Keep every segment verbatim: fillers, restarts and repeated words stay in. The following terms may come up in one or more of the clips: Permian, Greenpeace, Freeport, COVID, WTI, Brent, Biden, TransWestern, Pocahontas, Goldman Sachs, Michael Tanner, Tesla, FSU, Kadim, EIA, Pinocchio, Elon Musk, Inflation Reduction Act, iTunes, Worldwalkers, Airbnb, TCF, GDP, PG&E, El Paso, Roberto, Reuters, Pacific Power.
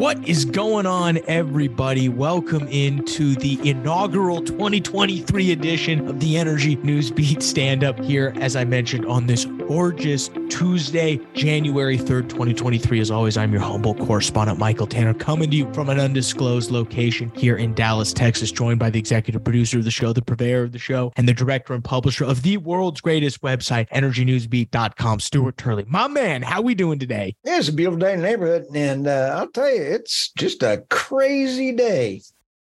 What is going on, everybody? Welcome into the inaugural twenty twenty-three edition of the Energy News Beat Stand Up here, as I mentioned, on this gorgeous Tuesday, January third, twenty twenty-three. As always, I'm your humble correspondent, Michael Tanner, coming to you from an undisclosed location here in Dallas, Texas, joined by the executive producer of the show, the purveyor of the show, and the director and publisher of the world's greatest website, energy news beat dot com, Stuart Turley. My man, how we doing today? Yeah, it's a beautiful day in the neighborhood, and uh, I'll tell you, it's just a crazy day.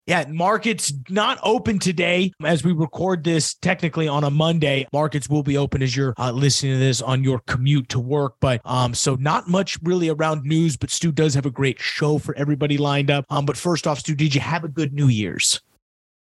Yeah, markets not open today as we record this technically on a Monday. Markets will be open as you're uh, listening to this on your commute to work. But um, so not much really around news, but Stu does have a great show for everybody lined up. Um, but first off, Stu, did you have a good New Year's?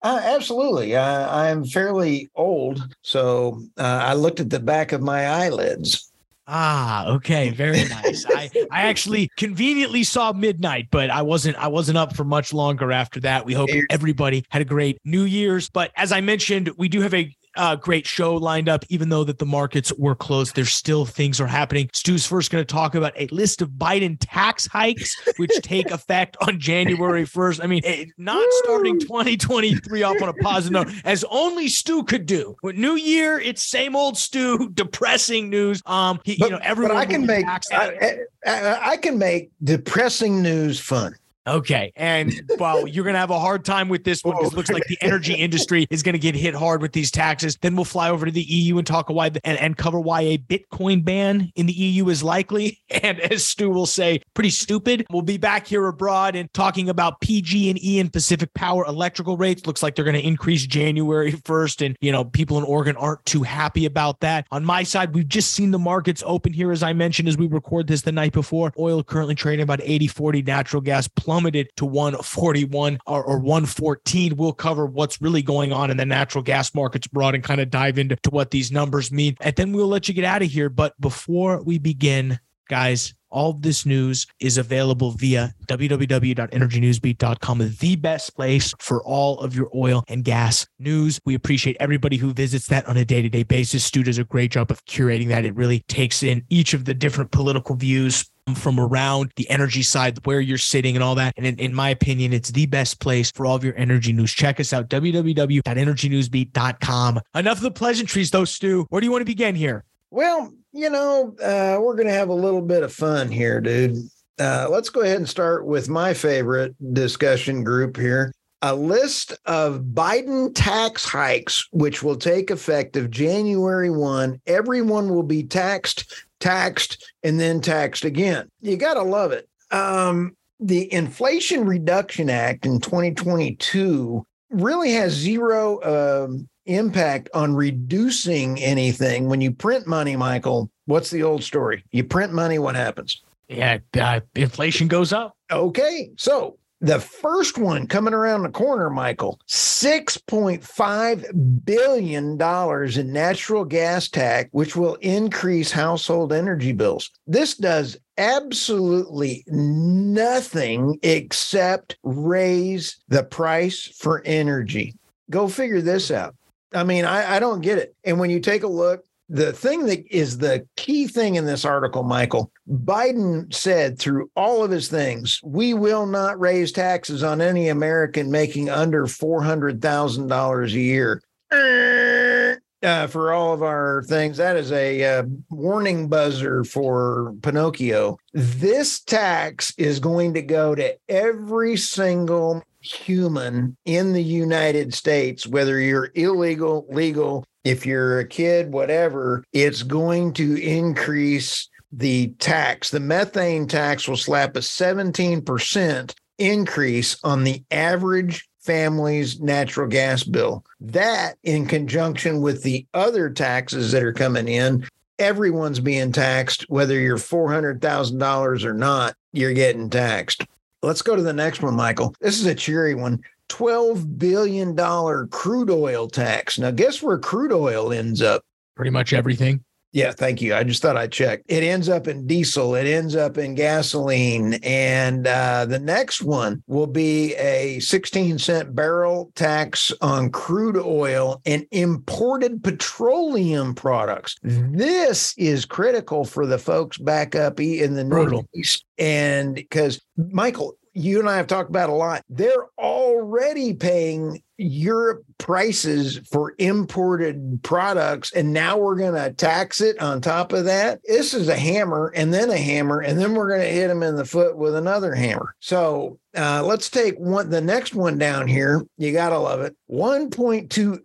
Uh, absolutely. Uh, I'm fairly old, so uh, I looked at the back of my eyelids. Ah, okay. Very nice. I, I actually conveniently saw midnight, but I wasn't I wasn't up for much longer after that. We hope everybody had a great New Year's. But as I mentioned, we do have a Uh, great show lined up. Even though that the markets were closed, there's still things are happening. Stu's first going to talk about a list of Biden tax hikes, which take effect on January first. I mean, not starting twenty twenty-three off on a positive note, as only Stu could do. With New Year, it's same old Stu, depressing news. Um, he, but, you know, everyone. But I can make I, I, I can make depressing news fun. Okay. And well, you're going to have a hard time with this one because it looks like the energy industry is going to get hit hard with these taxes. Then we'll fly over to the E U and talk why the, and, and cover why a Bitcoin ban in the E U is likely. And as Stu will say, pretty stupid. We'll be back here abroad and talking about P G and E and Pacific Power electrical rates. Looks like they're going to increase January first. And, you know, people in Oregon aren't too happy about that. On my side, we've just seen the markets open here, as I mentioned, as we record this the night before. Oil currently trading about eighty forty, natural gas plummeted to one forty-one or, or one fourteen. We'll cover what's really going on in the natural gas markets abroad and kind of dive into to what these numbers mean. And then we'll let you get out of here. But before we begin, guys, all of this news is available via w w w dot energy news beat dot com, the best place for all of your oil and gas news. We appreciate everybody who visits that on a day-to-day basis. Stu does a great job of curating that. It really takes in each of the different political views from around the energy side, where you're sitting and all that. And in, in my opinion, it's the best place for all of your energy news. Check us out, w w w dot energy news beat dot com. Enough of the pleasantries, though, Stu. Where do you want to begin here? Well, you know, uh, we're going to have a little bit of fun here, dude. Uh, let's go ahead and start with my favorite discussion group here. A list of Biden tax hikes, which will take effect of January first. Everyone will be taxed, taxed, and then taxed again. You got to love it. Um, the Inflation Reduction Act in twenty twenty-two really has zero um, impact on reducing anything. When you print money, Michael, what's the old story? You print money, what happens? Yeah, uh, inflation goes up. Okay, so the first one coming around the corner, Michael, six point five billion dollars in natural gas tax, which will increase household energy bills. This does absolutely nothing except raise the price for energy. Go figure this out. I mean, I, I don't get it. And when you take a look, the thing that is the key thing in this article, Michael, Biden said through all of his things, we will not raise taxes on any American making under four hundred thousand dollars a year. Uh, for all of our things, that is a uh, warning buzzer for Pinocchio. This tax is going to go to every single human in the United States, whether you're illegal, legal, if you're a kid, whatever. It's going to increase the tax. The methane tax will slap a seventeen percent increase on the average family's natural gas bill. That, in conjunction with the other taxes that are coming in, everyone's being taxed, whether you're four hundred thousand dollars or not, you're getting taxed. Let's go to the next one, Michael. This is a cheery one. twelve billion dollars crude oil tax. Now, guess where crude oil ends up? Pretty much everything. Yeah, thank you. I just thought I'd check. It ends up in diesel. It ends up in gasoline. And uh, the next one will be a sixteen cent barrel tax on crude oil and imported petroleum products. This is critical for the folks back up in the Northeast. And because, Michael, you and I have talked about a lot, they're already paying Europe prices for imported products, and now we're going to tax it on top of that. This is a hammer and then a hammer, and then we're going to hit them in the foot with another hammer. So uh, let's take one. The next one down here, you got to love it. one point two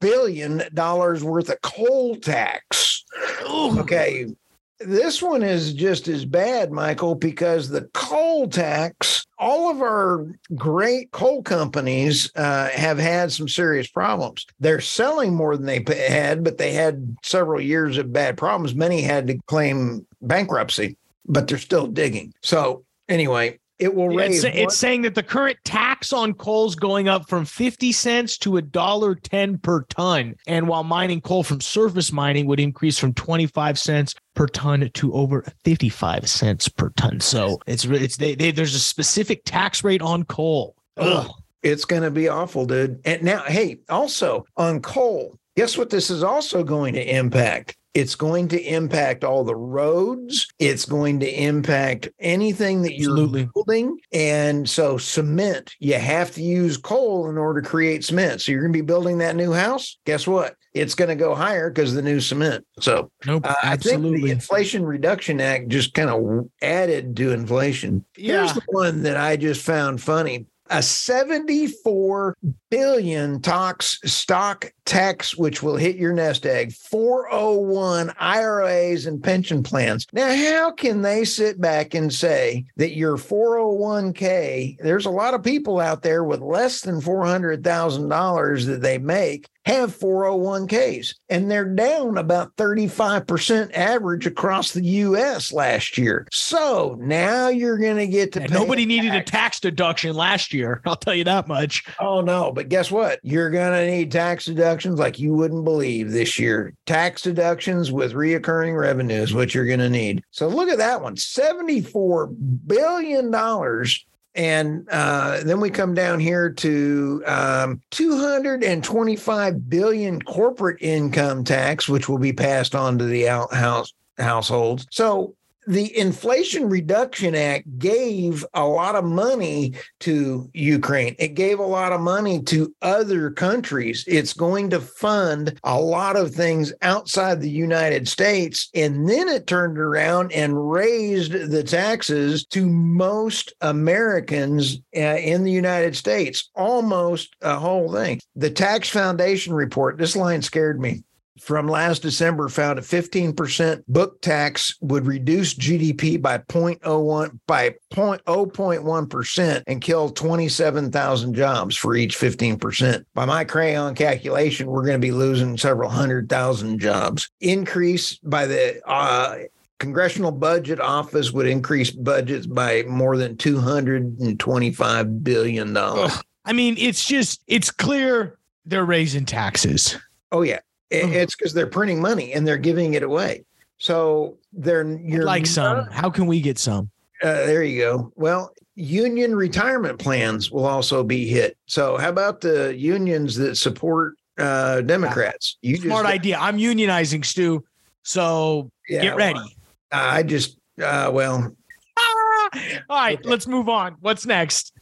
billion dollars worth of coal tax. Ooh. Okay. This one is just as bad, Michael, because the coal tax, all of our great coal companies uh, have had some serious problems. They're selling more than they had, but they had several years of bad problems. Many had to claim bankruptcy, but they're still digging. So anyway, it will raise. It's, it's saying that the current tax on coal is going up from fifty cents to one dollar ten per ton. And while mining coal from surface mining would increase from twenty-five cents per ton to over fifty-five cents per ton. So it's it's they, they there's a specific tax rate on coal. Ugh. It's going to be awful, dude. And now, hey, also on coal, guess what this is also going to impact? It's going to impact all the roads. It's going to impact anything that you're Absolutely. building. And so cement, you have to use coal in order to create cement. So you're going to be building that new house. Guess what? It's going to go higher because of the new cement. So nope, uh, I think the Inflation Reduction Act just kind of added to inflation. Yeah. Here's the one that I just found funny. A seventy-four billion dollars tax stock tax, which will hit your nest egg, four oh one I R As and pension plans. Now, how can they sit back and say that your four oh one k, there's a lot of people out there with less than four hundred thousand dollars that they make have four oh one k's, and they're down about thirty-five percent average across the U S last year. So now you're going to get to pay. Nobody needed a tax deduction last year. I'll tell you that much. Oh, no. But guess what? You're going to need tax deductions like you wouldn't believe this year. Tax deductions with reoccurring revenue is what you're going to need. So look at that one, seventy-four billion dollars. And uh, then we come down here to um, two hundred twenty-five billion dollars corporate income tax, which will be passed on to the out- house households. So the Inflation Reduction Act gave a lot of money to Ukraine. It gave a lot of money to other countries. It's going to fund a lot of things outside the United States. And then it turned around and raised the taxes to most Americans uh, in the United States, almost a whole thing. The Tax Foundation report, this line scared me, from last December found a fifteen percent book tax would reduce G D P by zero point zero one percent and kill twenty-seven thousand jobs for each fifteen percent. By my crayon calculation, we're going to be losing several hundred thousand jobs. Increase by the uh, Congressional Budget Office would increase budgets by more than two hundred twenty-five billion dollars. Ugh. I mean, it's just, it's clear they're raising taxes. Oh, yeah. It's because they're printing money and they're giving it away. So they're you're like not, some. How can we get some? Uh, there you go. Well, union retirement plans will also be hit. So how about the unions that support uh, Democrats? You Smart just, idea. I'm unionizing, Stu. So yeah, get ready. Well, I just uh, well. Ah! All right, okay. Let's move on. What's next?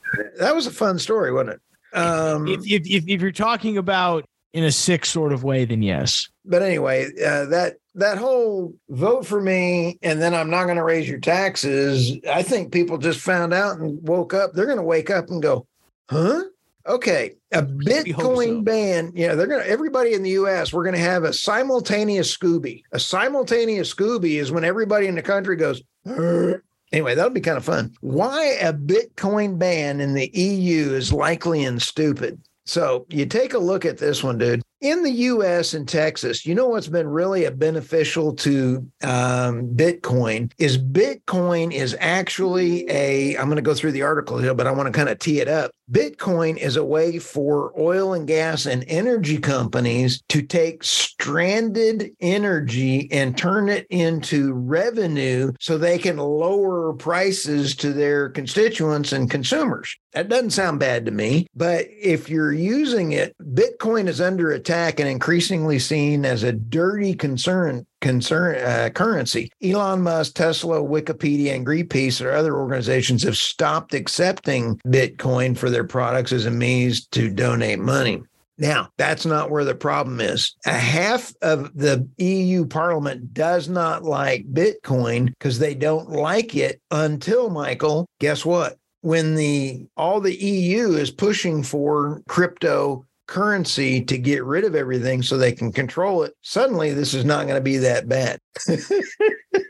That was a fun story, wasn't it? Um, if, if, if, if you're talking about in a sick sort of way, then yes. But anyway, uh, that that whole vote for me and then I'm not going to raise your taxes, I think people just found out and woke up. They're going to wake up and go, huh? Okay, a Bitcoin so. ban. Yeah, they're going to, everybody in the U S, we're going to have a simultaneous Scooby. A simultaneous Scooby is when everybody in the country goes, huh? Anyway, that'll be kind of fun. Why a Bitcoin ban in the E U is likely and stupid. So you take a look at this one, dude. In the U S and Texas, you know what's been really a beneficial to um, Bitcoin is Bitcoin is actually a, I'm going to go through the article here, but I want to kind of tee it up. Bitcoin is a way for oil and gas and energy companies to take stranded energy and turn it into revenue so they can lower prices to their constituents and consumers. That doesn't sound bad to me, but if you're using it, Bitcoin is under attack attack and increasingly seen as a dirty concern, concern uh, currency. Elon Musk, Tesla, Wikipedia, and Greenpeace or other organizations have stopped accepting Bitcoin for their products as a means to donate money. Now, that's not where the problem is. A half of the E U Parliament does not like Bitcoin because they don't like it until, Michael, guess what? When the all the E U is pushing for cryptocurrency to get rid of everything so they can control it, suddenly this is not going to be that bad.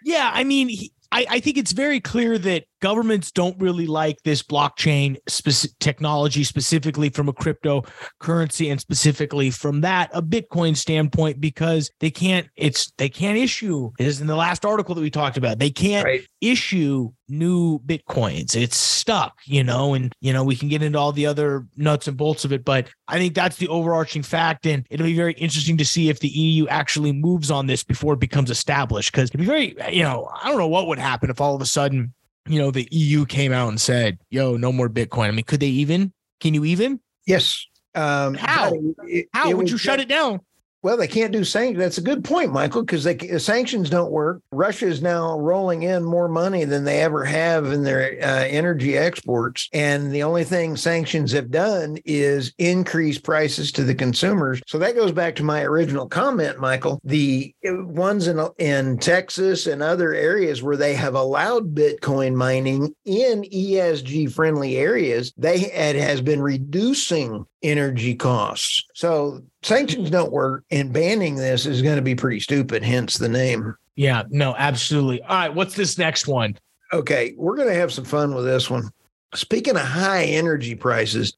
Yeah, I mean, he- I, I think it's very clear that governments don't really like this blockchain speci- technology, specifically from a cryptocurrency and specifically from that, a Bitcoin standpoint, because they can't, it's, they can't issue, it is in the last article that we talked about, they can't right. issue new Bitcoins. It's stuck, you know, and, you know, we can get into all the other nuts and bolts of it, but I think that's the overarching fact. And it'll be very interesting to see if the E U actually moves on this before it becomes established, because it'd be very, you know, I don't know what would happen if all of a sudden, you know, the E U came out and said, yo, no more Bitcoin. I mean, could they even, can you even? Yes. Um, How? It, How it would you shut it down? Well, they can't do sanctions. That's a good point, Michael, because sanctions don't work. Russia is now rolling in more money than they ever have in their uh, energy exports. And the only thing sanctions have done is increase prices to the consumers. So that goes back to my original comment, Michael. The ones in, in Texas and other areas where they have allowed Bitcoin mining in E S G-friendly areas, they it has been reducing energy costs. So sanctions don't work, and banning this is going to be pretty stupid, hence the name. Yeah, no, absolutely. All right, what's this next one? Okay, we're going to have some fun with this one. Speaking of high energy prices,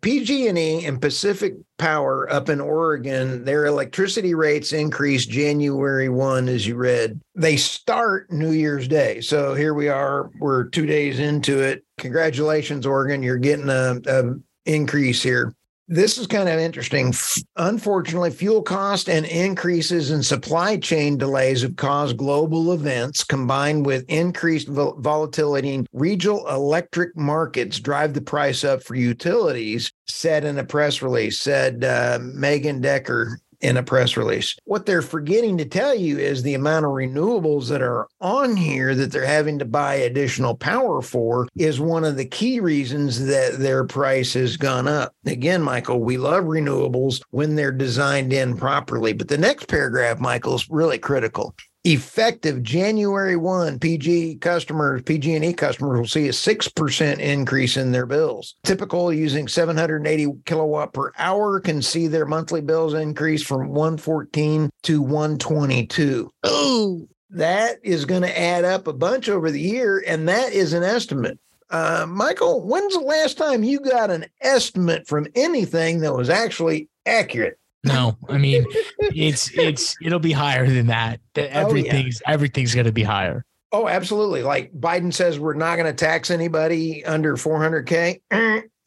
P G and E and Pacific Power up in Oregon, their electricity rates increased January first, as you read. They start New Year's Day. So here we are. We're two days into it. Congratulations, Oregon. You're getting a, a increase here. This is kind of interesting. Unfortunately, fuel cost and increases in supply chain delays have caused global events combined with increased vol- volatility in regional electric markets drive the price up for utilities, said in a press release, said uh, Megan Decker in a press release. What they're forgetting to tell you is the amount of renewables that are on here that they're having to buy additional power for is one of the key reasons that their price has gone up. Again, Michael, we love renewables when they're designed in properly. But the next paragraph, Michael, is really critical. Effective January first, P G customers, P G and E customers will see a six percent increase in their bills. Typical using seven hundred eighty kilowatt per hour can see their monthly bills increase from one fourteen to one twenty-two. Oh, that is going to add up a bunch over the year, and that is an estimate. Uh, Michael, when's the last time you got an estimate from anything that was actually accurate? No, I mean, it's it's it'll be higher than that. Everything's oh, yeah. everything's going to be higher. Oh, absolutely. Like Biden says, we're not going to tax anybody under four hundred K.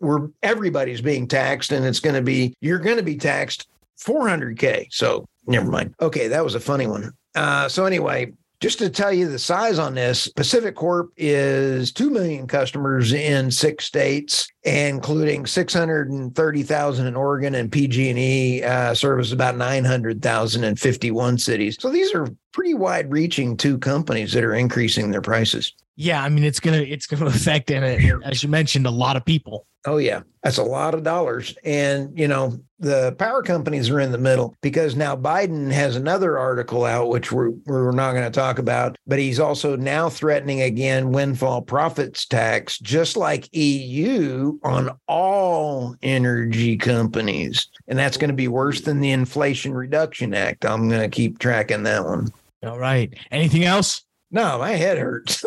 We're everybody's being taxed, and it's going to be you're going to be taxed four hundred K. So never mind. OK, that was a funny one. Uh, so anyway, just to tell you the size on this, Pacific Corp is two million customers in six states, including six hundred thirty thousand in Oregon, and P G and E uh, services about nine hundred thousand in fifty-one cities. So these are pretty wide-reaching two companies that are increasing their prices. Yeah, I mean, it's gonna it's gonna affect, and as you mentioned, a lot of people. Oh, yeah. That's a lot of dollars. And, you know, the power companies are in the middle because now Biden has another article out, which we're, we're not going to talk about. But he's also now threatening, again, windfall profits tax, just like E U on all energy companies. And that's going to be worse than the Inflation Reduction Act. I'm going to keep tracking that one. All right. Anything else? No, my head hurts.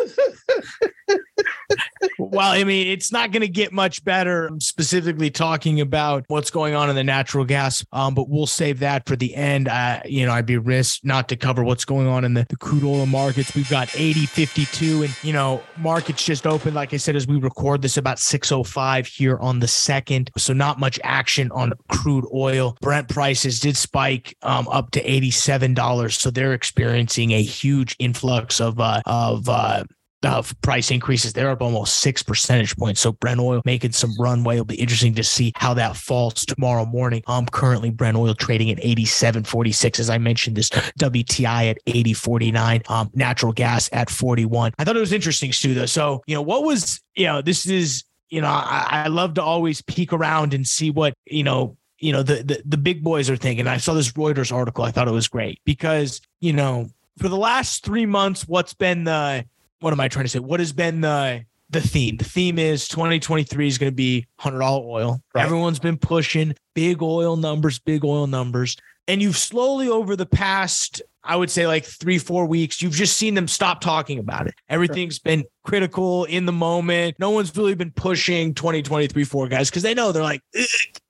Well, I mean, it's not going to get much better, specifically talking about what's going on in the natural gas, um, but we'll save that for the end. Uh, you know, I'd be risked not to cover what's going on in the, the crude oil markets. We've got eighty fifty-two, and, you know, markets just opened, like I said, as we record this about six oh five here on the second. So not much action on crude oil. Brent prices did spike um, up to eighty-seven dollars. So they're experiencing a huge influx of, uh, of, uh, of price increases. They're up almost six percentage points. So Brent oil making some runway. It'll be interesting to see how that falls tomorrow morning. Um, currently Brent oil trading at eighty-seven forty-six. As I mentioned, this W T I at eighty forty-nine, um, natural gas at forty-one. I thought it was interesting, Stu, though. So, you know, what was, you know, this is, you know, I, I love to always peek around and see what, you know, you know, the, the, the big boys are thinking. I saw this Reuters article. I thought it was great because, you know, for the last three months, what's been the, what am I trying to say? What has been the, the theme? The theme is twenty twenty-three is going to be one hundred dollars oil. Right. Everyone's been pushing big oil numbers, big oil numbers. And you've slowly over the past, I would say like three, four weeks, you've just seen them stop talking about it. Everything's been critical in the moment. No one's really been pushing twenty twenty-three forecast because they know they're like,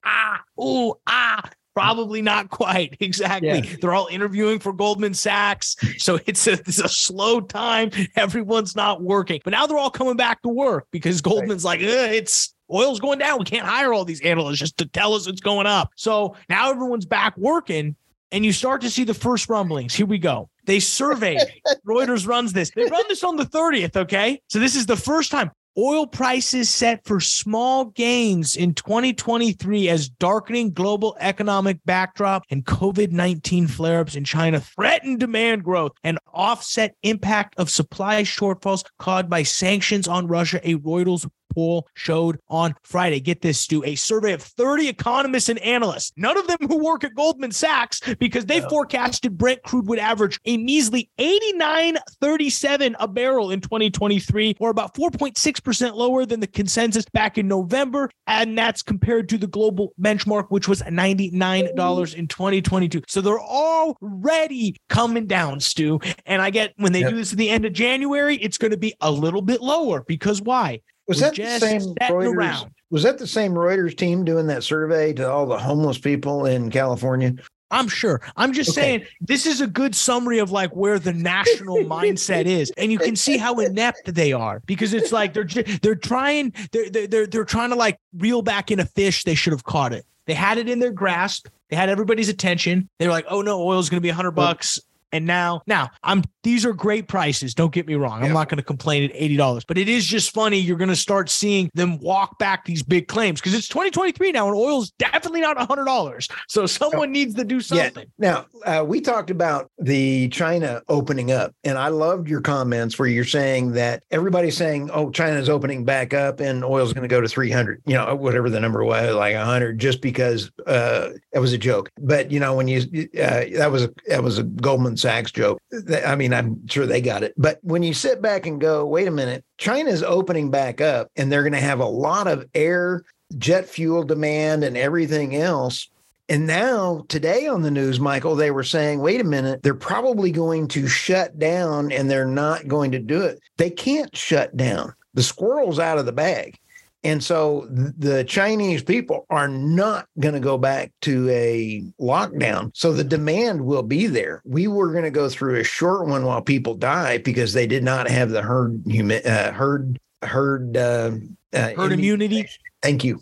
ah, ooh, ah. Probably not quite. Exactly. Yeah. They're all interviewing for Goldman Sachs. So it's a, it's a slow time. Everyone's not working. But now they're all coming back to work because Goldman's right. like, it's oil's going down. We can't hire all these analysts just to tell us it's going up. So now everyone's back working and you start to see the first rumblings. Here we go. They surveyed. Reuters runs this. They run this on the thirtieth. Okay. So this is the first time. Oil prices set for small gains in twenty twenty-three as darkening global economic backdrop and COVID nineteen flare-ups in China threaten demand growth and offset impact of supply shortfalls caused by sanctions on Russia, a Reuters poll showed on Friday. Get this, Stu, a survey of thirty economists and analysts, none of them who work at Goldman Sachs, because they oh. forecasted Brent crude would average a measly eighty-nine thirty-seven a barrel in twenty twenty-three, or about four point six percent lower than the consensus back in November. And that's compared to the global benchmark, which was ninety-nine dollars in twenty twenty-two. So they're already coming down, Stu. And I get when they yep. do this at the end of January, it's going to be a little bit lower because why? Was that, the same Reuters, was that the same Reuters team doing that survey to all the homeless people in California? I'm sure. I'm just okay. saying this is a good summary of like where the national mindset is, and you can see how inept they are because it's like they're they're trying they're they're they're trying to like reel back in a fish they should have caught it. They had it in their grasp. They had everybody's attention. They were like, oh no, oil's going to be a hundred bucks. And now, now I'm, these are great prices. Don't get me wrong. I'm yeah. not going to complain at eighty dollars, but it is just funny. You're going to start seeing them walk back these big claims because it's twenty twenty-three now and oil's definitely not a hundred dollars. So someone needs to do something. Yeah. Now uh, we talked about the China opening up, and I loved your comments where you're saying that everybody's saying, oh, China's opening back up and oil's going to go to three hundred, you know, whatever the number was, like a hundred, just because uh, that was a joke. But you know, when you, uh, that was, a, that was a Goldman Sachs joke. I mean, I'm sure they got it. But when you sit back and go, wait a minute, China's opening back up and they're going to have a lot of air, jet fuel demand and everything else. And now today on the news, Michael, they were saying, wait a minute, they're probably going to shut down and they're not going to do it. They can't shut down. The squirrel's out of the bag. And so the Chinese people are not going to go back to a lockdown. So the demand will be there. We were going to go through a short one while people die because they did not have the herd uh, herd herd uh, uh, herd immunity. Thank you.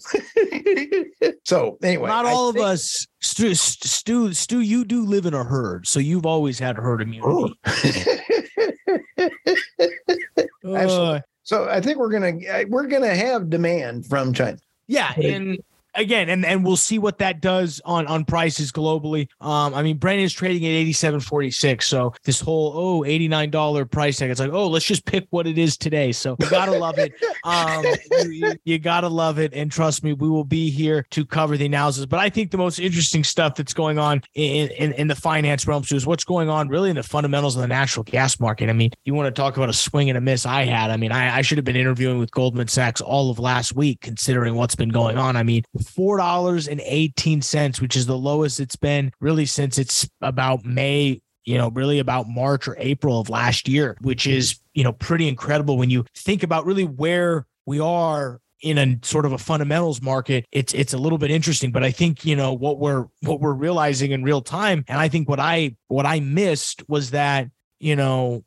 So anyway, not all I of think- us. Stu, Stu, Stu, you do live in a herd, so you've always had herd immunity. Oh. Absolutely. So I think we're going to we're going to have demand from China. Yeah. And again, and, and we'll see what that does on, on prices globally. Um, I mean, Brent is trading at eighty-seven forty-six. So this whole, oh, eighty-nine dollars price tag. It's like, oh, let's just pick what it is today. So you got to love it. Um, you you got to love it. And trust me, we will be here to cover the analysis. But I think the most interesting stuff that's going on in, in, in the finance realm too is what's going on really in the fundamentals of the natural gas market. I mean, you want to talk about a swing and a miss I had. I mean, I, I should have been interviewing with Goldman Sachs all of last week considering what's been going on. I mean, four dollars and eighteen cents, which is the lowest it's been really since it's about May, you know, really about March or April of last year, which is, you know, pretty incredible when you think about really where we are in a sort of a fundamentals market. It's, it's a little bit interesting, but I think, you know, what we're, what we're realizing in real time. And I think what I, what I missed was that, you know,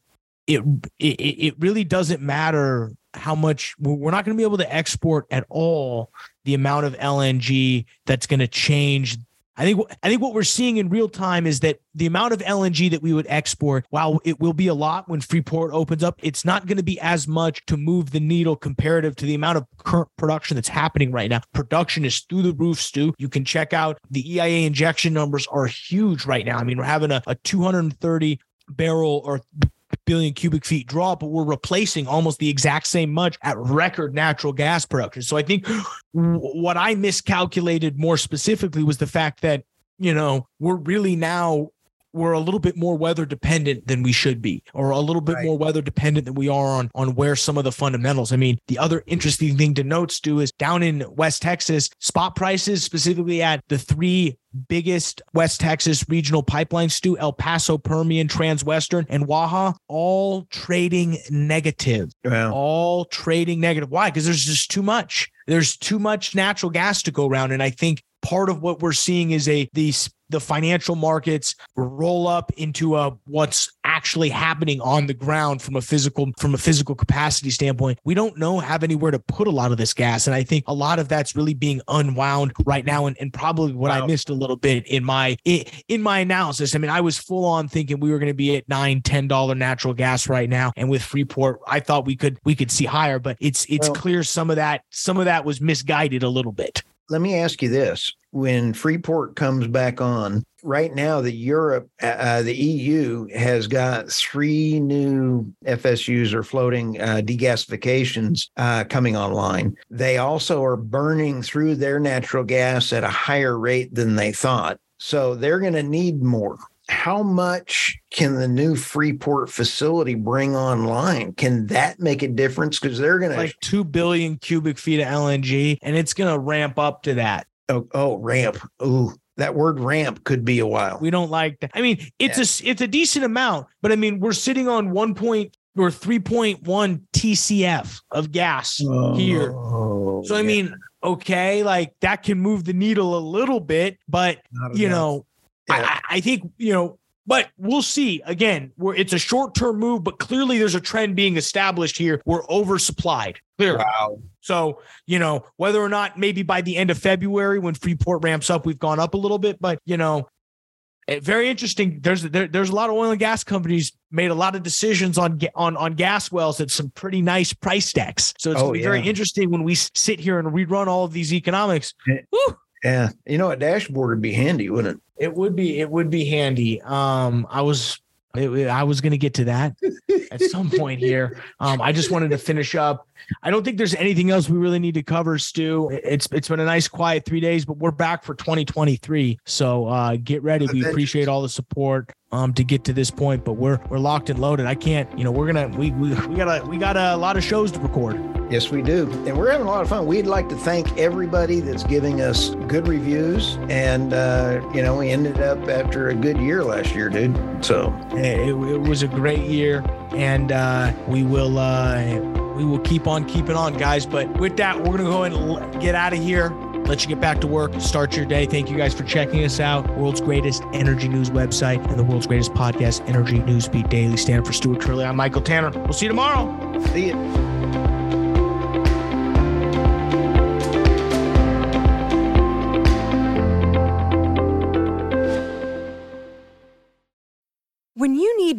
it, it, it really doesn't matter how much we're not going to be able to export at all. The amount of L N G that's going to change I think I think what we're seeing in real time is that the amount of L N G that we would export, while it will be a lot when Freeport opens up, it's not going to be as much to move the needle comparative to the amount of current production that's happening right now. Production is through the roof, Stu. You can check out the E I A injection numbers are huge right now. I mean, we're having a, a two hundred thirty barrel or billion cubic feet draw, but we're replacing almost the exact same much at record natural gas production. So I think what I miscalculated more specifically was the fact that, you know, we're really now, we're a little bit more weather dependent than we should be, or a little bit right. more weather dependent than we are on, on where some of the fundamentals. I mean, the other interesting thing to note, Stu, is down in West Texas, spot prices specifically at the three biggest West Texas regional pipelines, Stu, El Paso, Permian, TransWestern, and Waha, all trading negative, wow. all trading negative. Why? Because there's just too much. There's too much natural gas to go around. And I think part of what we're seeing is a these the financial markets roll up into a what's actually happening on the ground from a physical from a physical capacity standpoint. We don't know have anywhere to put a lot of this gas, and I think a lot of that's really being unwound right now, and, and probably what wow. I missed a little bit in my in my analysis. I mean, I was full on thinking we were going to be at nine, ten dollar natural gas right now, and with Freeport, I thought we could we could see higher, but it's it's well, clear some of that some of that was misguided a little bit. Let me ask you this. When Freeport comes back on, right now, the Europe, uh, the E U has got three new F S Us or floating uh, degasifications uh, coming online. They also are burning through their natural gas at a higher rate than they thought. So they're going to need more. How much can the new Freeport facility bring online? Can that make a difference? Because they're going to like two billion cubic feet of L N G, and it's going to ramp up to that. Oh, oh, ramp. Ooh, that word ramp could be a while. We don't like that. I mean, it's yeah. a it's a decent amount, but I mean, we're sitting on one point or three point one T C F of gas oh, here. So, I yeah. mean, okay, like that can move the needle a little bit, but you know, Yeah. I, I think, you know, but we'll see. Again, where it's a short-term move, but clearly there's a trend being established here. We're oversupplied, clearly. Wow. So, you know, whether or not maybe by the end of February when Freeport ramps up, we've gone up a little bit, but, you know, it, very interesting. There's there, there's a lot of oil and gas companies made a lot of decisions on on on gas wells at some pretty nice price decks. So it's oh, going to be yeah. very interesting when we sit here and rerun all of these economics. Yeah. Woo! Yeah. You know, a dashboard would be handy, wouldn't it? It would be. It would be handy. Um, I was it, I was going to get to that at some point here. Um, I just wanted to finish up. I don't think there's anything else we really need to cover, Stu. It's It's been a nice, quiet three days, but we're back for twenty twenty-three. So uh, get ready. We appreciate all the support um, to get to this point, but we're we're locked and loaded. I can't, you know, we're going to, we we we got a, we got a lot of shows to record. Yes, we do. And we're having a lot of fun. We'd like to thank everybody that's giving us good reviews. And, uh, you know, we ended up after a good year last year, dude. So it, it was a great year. And uh, we will, uh, we will keep on keeping on, guys. But with that, we're going to go and get out of here, let you get back to work, start your day. Thank you guys for checking us out. World's greatest energy news website and the world's greatest podcast, Energy Newsbeat Daily. Stand for Stuart Turley. I'm Michael Tanner. We'll see you tomorrow. See you. When you need